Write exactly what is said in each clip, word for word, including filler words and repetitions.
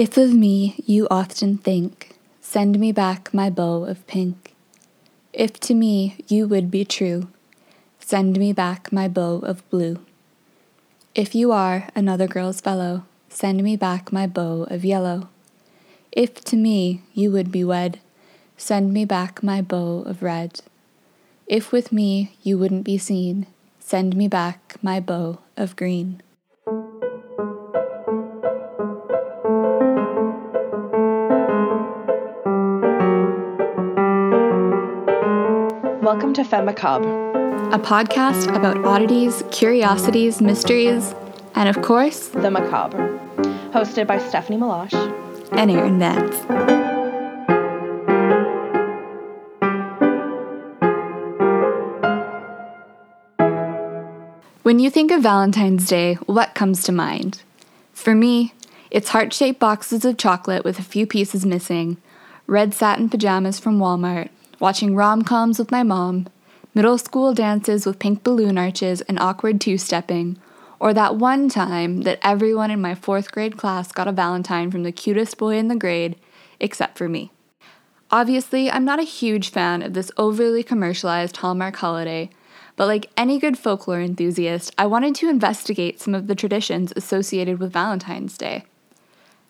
If of me you often think, send me back my bow of pink. If to me you would be true, send me back my bow of blue. If you are another girl's fellow, send me back my bow of yellow. If to me you would be wed, send me back my bow of red. If with me you wouldn't be seen, send me back my bow of green. Welcome to Femme Macabre, a podcast about oddities, curiosities, mysteries, and of course, the macabre. Hosted by Stephanie Malosh and Erin Metz. When you think of Valentine's Day, what comes to mind? For me, it's heart-shaped boxes of chocolate with a few pieces missing, red satin pajamas from Walmart, watching rom-coms with my mom, middle school dances with pink balloon arches and awkward two-stepping, or that one time that everyone in my fourth grade class got a Valentine from the cutest boy in the grade, except for me. Obviously, I'm not a huge fan of this overly commercialized Hallmark holiday, but like any good folklore enthusiast, I wanted to investigate some of the traditions associated with Valentine's Day.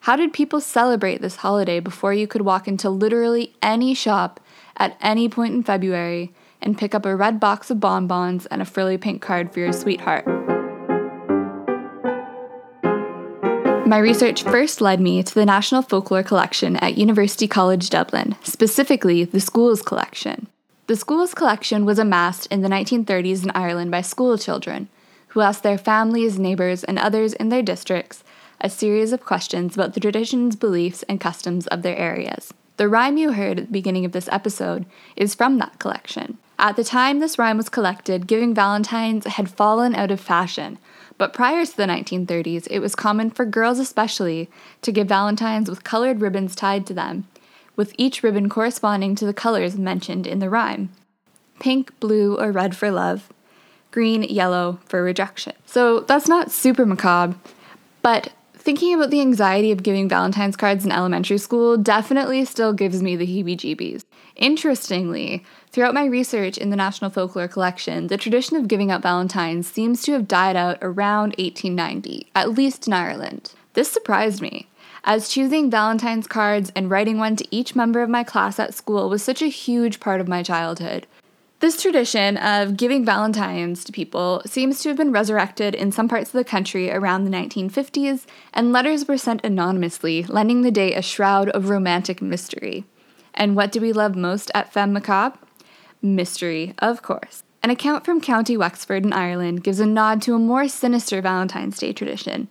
How did people celebrate this holiday before you could walk into literally any shop at any point in February and pick up a red box of bonbons and a frilly pink card for your sweetheart? My research first led me to the National Folklore Collection at University College Dublin, specifically the Schools Collection. The Schools Collection was amassed in the nineteen thirties in Ireland by school children, who asked their families, neighbours, and others in their districts a series of questions about the traditions, beliefs, and customs of their areas. The rhyme you heard at the beginning of this episode is from that collection. At the time this rhyme was collected, giving Valentines had fallen out of fashion, but prior to the nineteen thirties, it was common for girls especially to give Valentines with colored ribbons tied to them, with each ribbon corresponding to the colors mentioned in the rhyme. Pink, blue, or red for love, green, yellow for rejection. So that's not super macabre, but thinking about the anxiety of giving Valentine's cards in elementary school definitely still gives me the heebie-jeebies. Interestingly, throughout my research in the National Folklore Collection, the tradition of giving out Valentines seems to have died out around eighteen ninety, at least in Ireland. This surprised me, as choosing Valentine's cards and writing one to each member of my class at school was such a huge part of my childhood. This tradition of giving Valentines to people seems to have been resurrected in some parts of the country around the nineteen fifties, and letters were sent anonymously, lending the day a shroud of romantic mystery. And what do we love most at Femme Macabre? Mystery, of course. An account from County Wexford in Ireland gives a nod to a more sinister Valentine's Day tradition,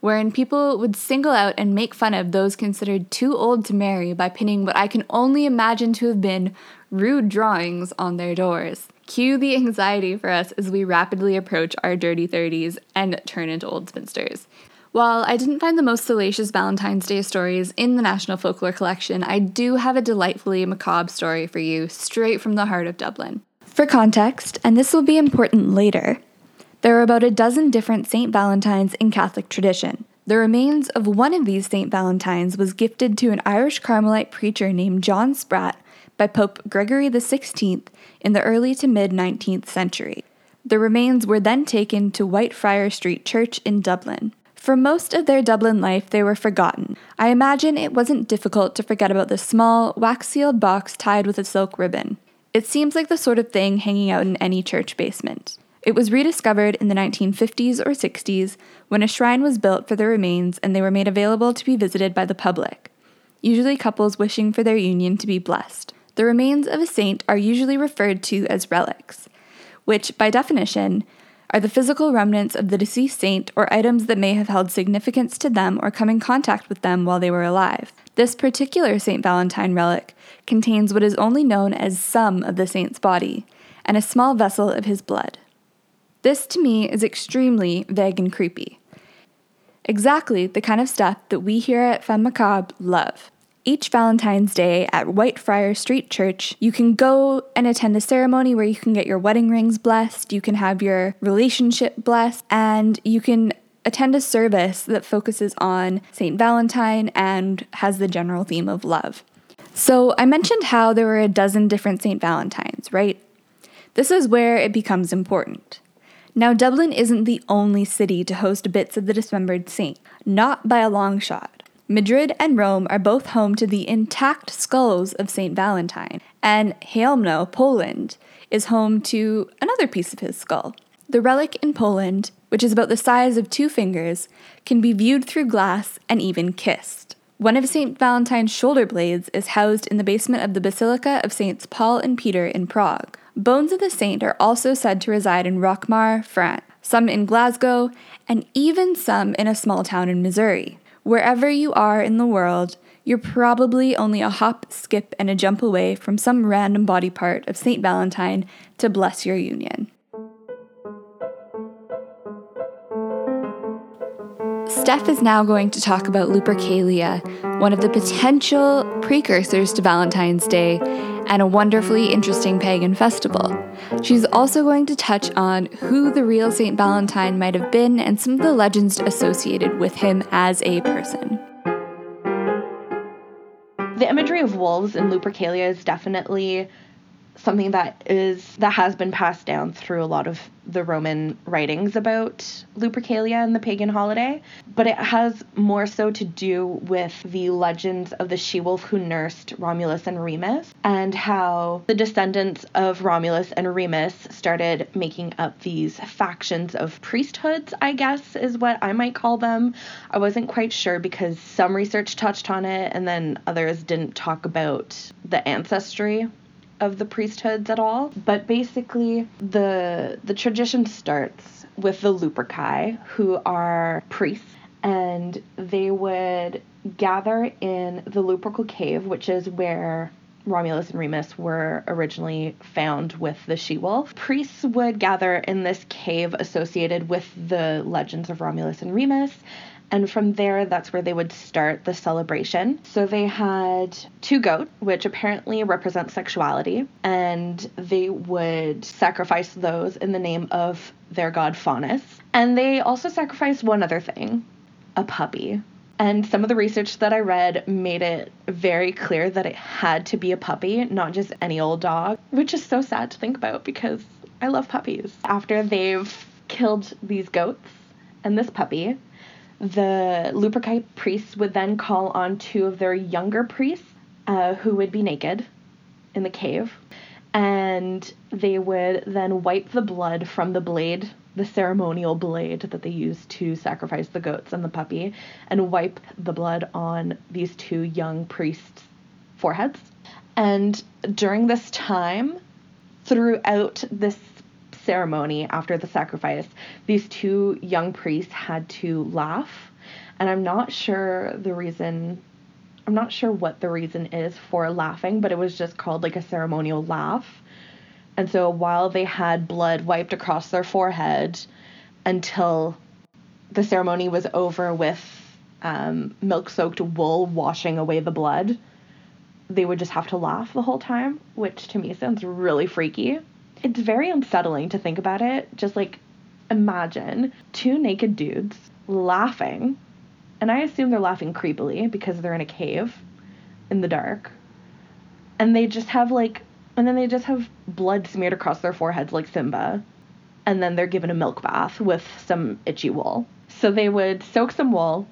wherein people would single out and make fun of those considered too old to marry by pinning what I can only imagine to have been rude drawings on their doors. Cue the anxiety for us as we rapidly approach our dirty thirties and turn into old spinsters. While I didn't find the most salacious Valentine's Day stories in the National Folklore Collection, I do have a delightfully macabre story for you straight from the heart of Dublin. For context, and this will be important later, there are about a dozen different Saint Valentines in Catholic tradition. The remains of one of these Saint Valentines was gifted to an Irish Carmelite preacher named John Spratt by Pope Gregory the sixteenth in the early to mid-nineteenth century. The remains were then taken to Whitefriar Street Church in Dublin. For most of their Dublin life, they were forgotten. I imagine it wasn't difficult to forget about this small, wax-sealed box tied with a silk ribbon. It seems like the sort of thing hanging out in any church basement. It was rediscovered in the nineteen fifties or sixties when a shrine was built for the remains and they were made available to be visited by the public, usually couples wishing for their union to be blessed. The remains of a saint are usually referred to as relics, which, by definition, are the physical remnants of the deceased saint or items that may have held significance to them or come in contact with them while they were alive. This particular Saint Valentine relic contains what is only known as some of the saint's body and a small vessel of his blood. This, to me, is extremely vague and creepy. Exactly the kind of stuff that we here at Femme Macabre love. Each Valentine's Day at Whitefriar Street Church, you can go and attend a ceremony where you can get your wedding rings blessed, you can have your relationship blessed, and you can attend a service that focuses on Saint Valentine and has the general theme of love. So I mentioned how there were a dozen different Saint Valentines, right? This is where it becomes important. Now, Dublin isn't the only city to host bits of the dismembered saint, not by a long shot. Madrid and Rome are both home to the intact skulls of Saint Valentine, and Chełmno, Poland, is home to another piece of his skull. The relic in Poland, which is about the size of two fingers, can be viewed through glass and even kissed. One of Saint Valentine's shoulder blades is housed in the basement of the Basilica of Saints Paul and Peter in Prague. Bones of the saint are also said to reside in Rockmar, France, some in Glasgow, and even some in a small town in Missouri. Wherever you are in the world, you're probably only a hop, skip, and a jump away from some random body part of Saint Valentine to bless your union. Steph is now going to talk about Lupercalia, one of the potential precursors to Valentine's Day and a wonderfully interesting pagan festival. She's also going to touch on who the real Saint Valentine might have been and some of the legends associated with him as a person. The imagery of wolves in Lupercalia is definitely something that is that has been passed down through a lot of the Roman writings about Lupercalia and the pagan holiday, but it has more so to do with the legends of the she-wolf who nursed Romulus and Remus, and how the descendants of Romulus and Remus started making up these factions of priesthoods, I guess is what I might call them. I wasn't quite sure because some research touched on it and then others didn't talk about the ancestry of the priesthoods at all. But basically, the the tradition starts with the Luperci, who are priests, and they would gather in the Lupercal cave, which is where Romulus and Remus were originally found with the she-wolf. Priests would gather in this cave associated with the legends of Romulus and Remus, and from there, that's where they would start the celebration. So they had two goats, which apparently represent sexuality, and they would sacrifice those in the name of their god Faunus. And they also sacrificed one other thing, a puppy. And some of the research that I read made it very clear that it had to be a puppy, not just any old dog, which is so sad to think about because I love puppies. After they've killed these goats and this puppy, the Luperci priests would then call on two of their younger priests uh, who would be naked in the cave, and they would then wipe the blood from the blade, the ceremonial blade that they used to sacrifice the goats and the puppy, and wipe the blood on these two young priests' foreheads. And during this time, throughout this ceremony after the sacrifice, these two young priests had to laugh, and I'm not sure the reason I'm not sure what the reason is for laughing, but it was just called like a ceremonial laugh. And so while they had blood wiped across their forehead until the ceremony was over with um, milk-soaked wool washing away the blood, they would just have to laugh the whole time, which to me sounds really freaky. It's very unsettling to think about it. Just like, imagine two naked dudes laughing, and I assume they're laughing creepily because they're in a cave in the dark, and they just have like, and then they just have blood smeared across their foreheads like Simba, and then they're given a milk bath with some itchy wool. So they would soak some wool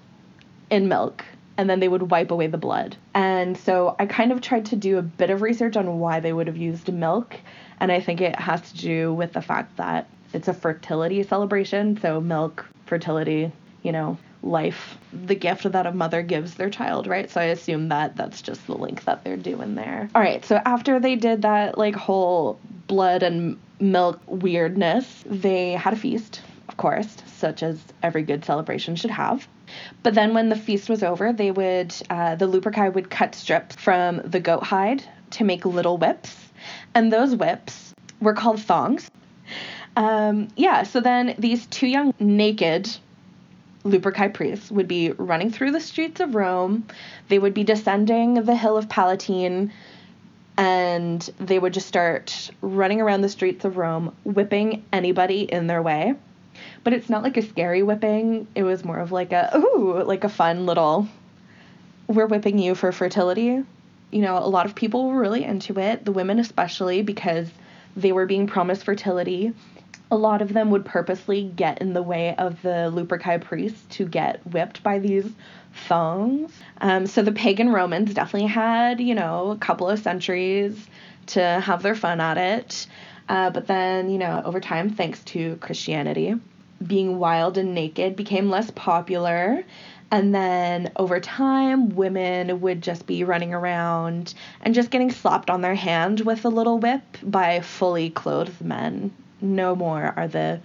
in milk, and then they would wipe away the blood. And so I kind of tried to do a bit of research on why they would have used milk, and I think it has to do with the fact that it's a fertility celebration, so milk, fertility, you know, life, the gift that a mother gives their child, right? So I assume that that's just the link that they're doing there. All right, so after they did that, like, whole blood and milk weirdness, they had a feast, of course, such as every good celebration should have. But then when the feast was over, they would, uh, the Luperci would cut strips from the goat hide to make little whips. And those whips were called thongs. Um, yeah, so then these two young naked Luperci priests would be running through the streets of Rome. They would be descending the hill of Palatine, and they would just start running around the streets of Rome, whipping anybody in their way. But it's not like a scary whipping. It was more of like a, ooh, like a fun little, we're whipping you for fertility. You know, a lot of people were really into it, the women especially, because they were being promised fertility. A lot of them would purposely get in the way of the Luperci priests to get whipped by these thongs. Um, so the pagan Romans definitely had, you know, a couple of centuries to have their fun at it. Uh, but then, you know, over time, thanks to Christianity, being wild and naked became less popular. And then over time, women would just be running around and just getting slapped on their hand with a little whip by fully clothed men. No more are the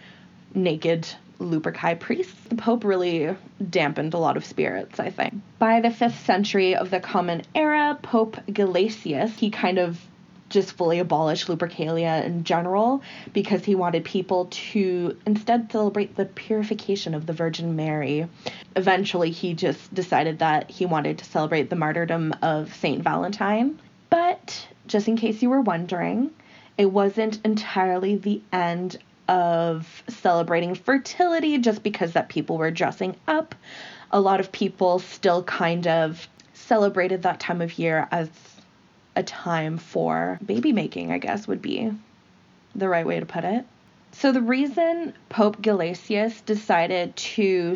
naked Luperci priests. The Pope really dampened a lot of spirits, I think. By the fifth century of the Common Era, Pope Gelasius, he kind of just fully abolished Lupercalia in general because he wanted people to instead celebrate the purification of the Virgin Mary. Eventually, he just decided that he wanted to celebrate the martyrdom of Saint Valentine. But just in case you were wondering, it wasn't entirely the end of celebrating fertility just because that people were dressing up. A lot of people still kind of celebrated that time of year as a time for baby making, I guess would be the right way to put it. So the reason Pope Gelasius decided to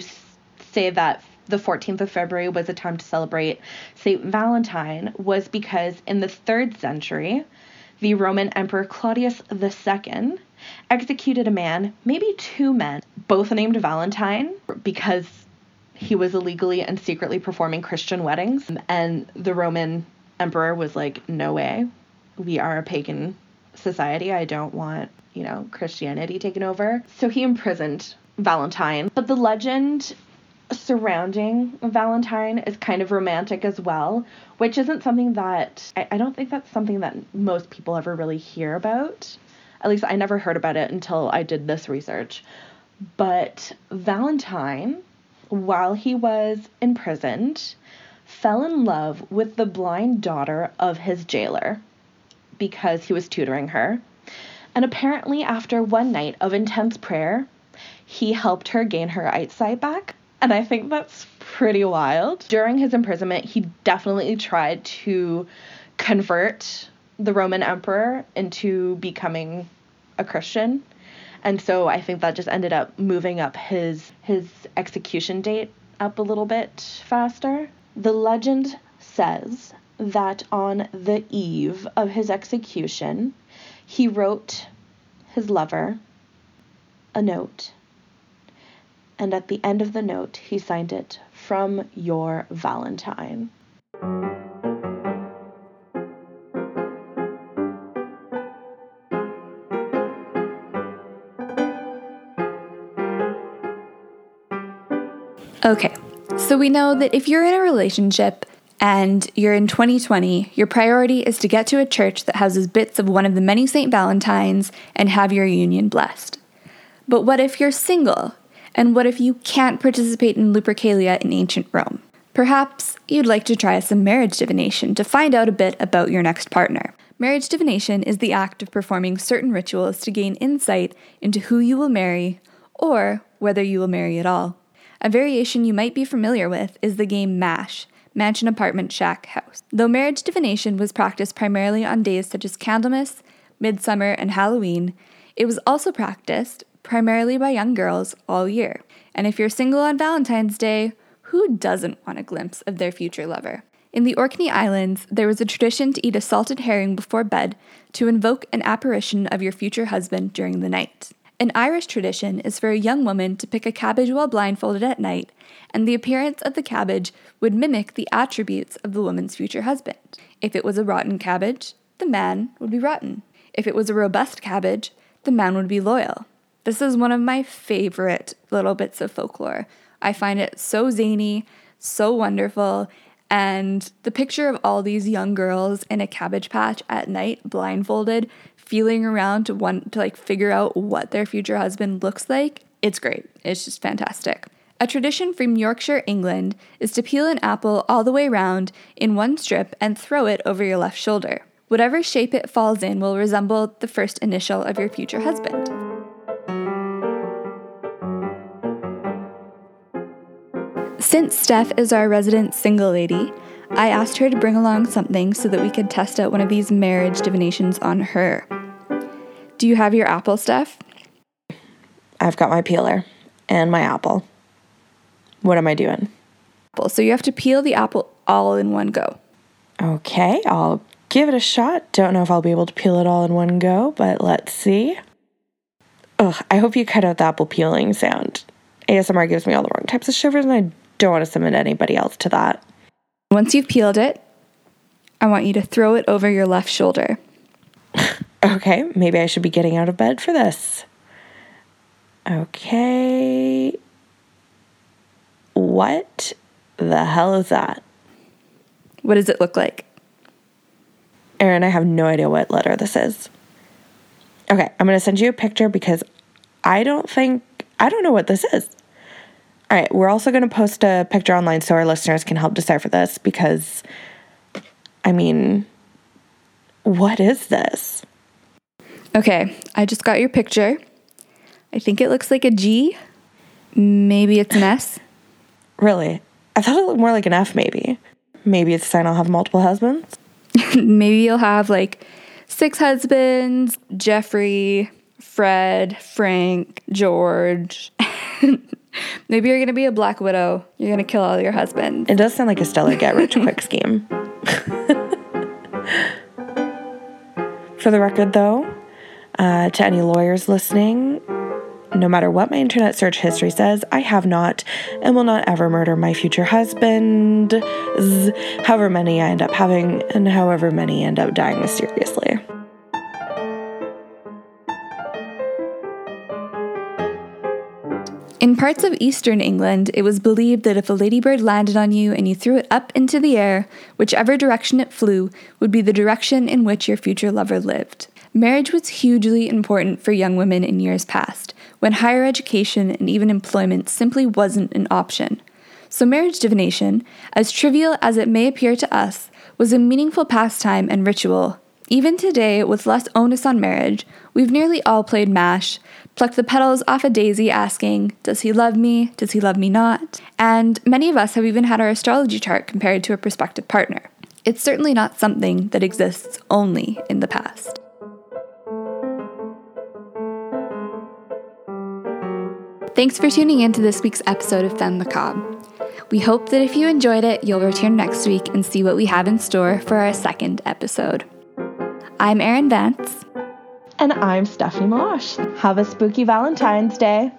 say that the fourteenth of February was a time to celebrate Saint Valentine was because in the third century, the Roman Emperor Claudius the Second executed a man, maybe two men, both named Valentine, because he was illegally and secretly performing Christian weddings. And the Roman Emperor was like, no way, we are a pagan society. I don't want, you know, Christianity taken over. So he imprisoned Valentine. But the legend surrounding Valentine is kind of romantic as well, which isn't something that, I, I don't think that's something that most people ever really hear about. At least I never heard about it until I did this research. But Valentine, while he was imprisoned, fell in love with the blind daughter of his jailer because he was tutoring her. And apparently after one night of intense prayer, he helped her gain her eyesight back. And I think that's pretty wild. During his imprisonment, he definitely tried to convert the Roman emperor into becoming a Christian. And so I think that just ended up moving up his his execution date up a little bit faster. The legend says that on the eve of his execution, he wrote his lover a note. And at the end of the note, he signed it, "From your Valentine." Okay, so we know that if you're in a relationship and you're in twenty twenty, your priority is to get to a church that houses bits of one of the many Saint Valentines and have your union blessed. But what if you're single? And what if you can't participate in Lupercalia in ancient Rome? Perhaps you'd like to try some marriage divination to find out a bit about your next partner. Marriage divination is the act of performing certain rituals to gain insight into who you will marry or whether you will marry at all. A variation you might be familiar with is the game MASH, Mansion, Apartment, Shack, House. Though marriage divination was practiced primarily on days such as Candlemas, Midsummer, and Halloween, it was also practiced primarily by young girls all year. And if you're single on Valentine's Day, who doesn't want a glimpse of their future lover? In the Orkney Islands, there was a tradition to eat a salted herring before bed to invoke an apparition of your future husband during the night. An Irish tradition is for a young woman to pick a cabbage while blindfolded at night, and the appearance of the cabbage would mimic the attributes of the woman's future husband. If it was a rotten cabbage, the man would be rotten. If it was a robust cabbage, the man would be loyal. This is one of my favorite little bits of folklore. I find it so zany, so wonderful, and the picture of all these young girls in a cabbage patch at night, blindfolded, feeling around to want to like figure out what their future husband looks like, it's great. It's just fantastic. A tradition from Yorkshire, England, is to peel an apple all the way round in one strip and throw it over your left shoulder. Whatever shape it falls in will resemble the first initial of your future husband. Since Steph is our resident single lady, I asked her to bring along something so that we could test out one of these marriage divinations on her. Do you have your apple, Steph? I've got my peeler and my apple. What am I doing? So you have to peel the apple all in one go. Okay, I'll give it a shot. Don't know if I'll be able to peel it all in one go, but let's see. Ugh, I hope you cut out the apple peeling sound. A S M R gives me all the wrong types of shivers, and I don't want to submit anybody else to that. Once you've peeled it, I want you to throw it over your left shoulder. Okay, maybe I should be getting out of bed for this. Okay. What the hell is that? What does it look like? Erin, I have no idea what letter this is. Okay, I'm going to send you a picture because I don't think, I don't know what this is. All right, we're also going to post a picture online so our listeners can help decipher this because, I mean, what is this? Okay, I just got your picture. I think it looks like a G. Maybe it's an S. Really? I thought it looked more like an F, maybe. Maybe it's a sign I'll have multiple husbands. Maybe you'll have, like, six husbands, Jeffrey, Fred, Frank, George. Maybe you're going to be a black widow. You're going to kill all your husbands. It does sound like a stellar get-rich-quick scheme. For the record, though, uh, to any lawyers listening, no matter what my internet search history says, I have not and will not ever murder my future husband, however many I end up having, and however many end up dying mysteriously. In parts of eastern England, it was believed that if a ladybird landed on you and you threw it up into the air, whichever direction it flew would be the direction in which your future lover lived. Marriage was hugely important for young women in years past, when higher education and even employment simply wasn't an option. So marriage divination, as trivial as it may appear to us, was a meaningful pastime and ritual. Even today, with less onus on marriage, we've nearly all played MASH, plucked the petals off a daisy asking, does he love me? Does he love me not? And many of us have even had our astrology chart compared to a prospective partner. It's certainly not something that exists only in the past. Thanks for tuning in to this week's episode of Femme Macabre. We hope that if you enjoyed it, you'll return next week and see what we have in store for our second episode. I'm Erin Metz. And I'm Stephanie Malosh. Have a spooky Valentine's Day.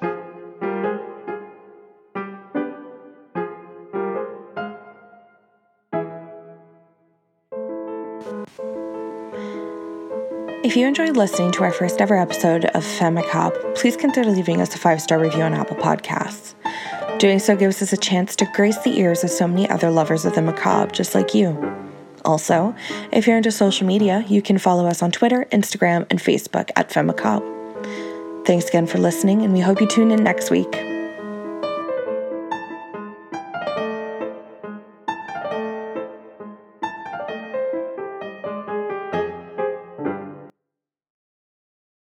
If you enjoyed listening to our first ever episode of Femme Macabre, please consider leaving us a five-star review on Apple Podcasts. Doing so gives us a chance to grace the ears of so many other lovers of the macabre, just like you. Also, if you're into social media, you can follow us on Twitter, Instagram, and Facebook at Femme Macabre. Thanks again for listening, and we hope you tune in next week.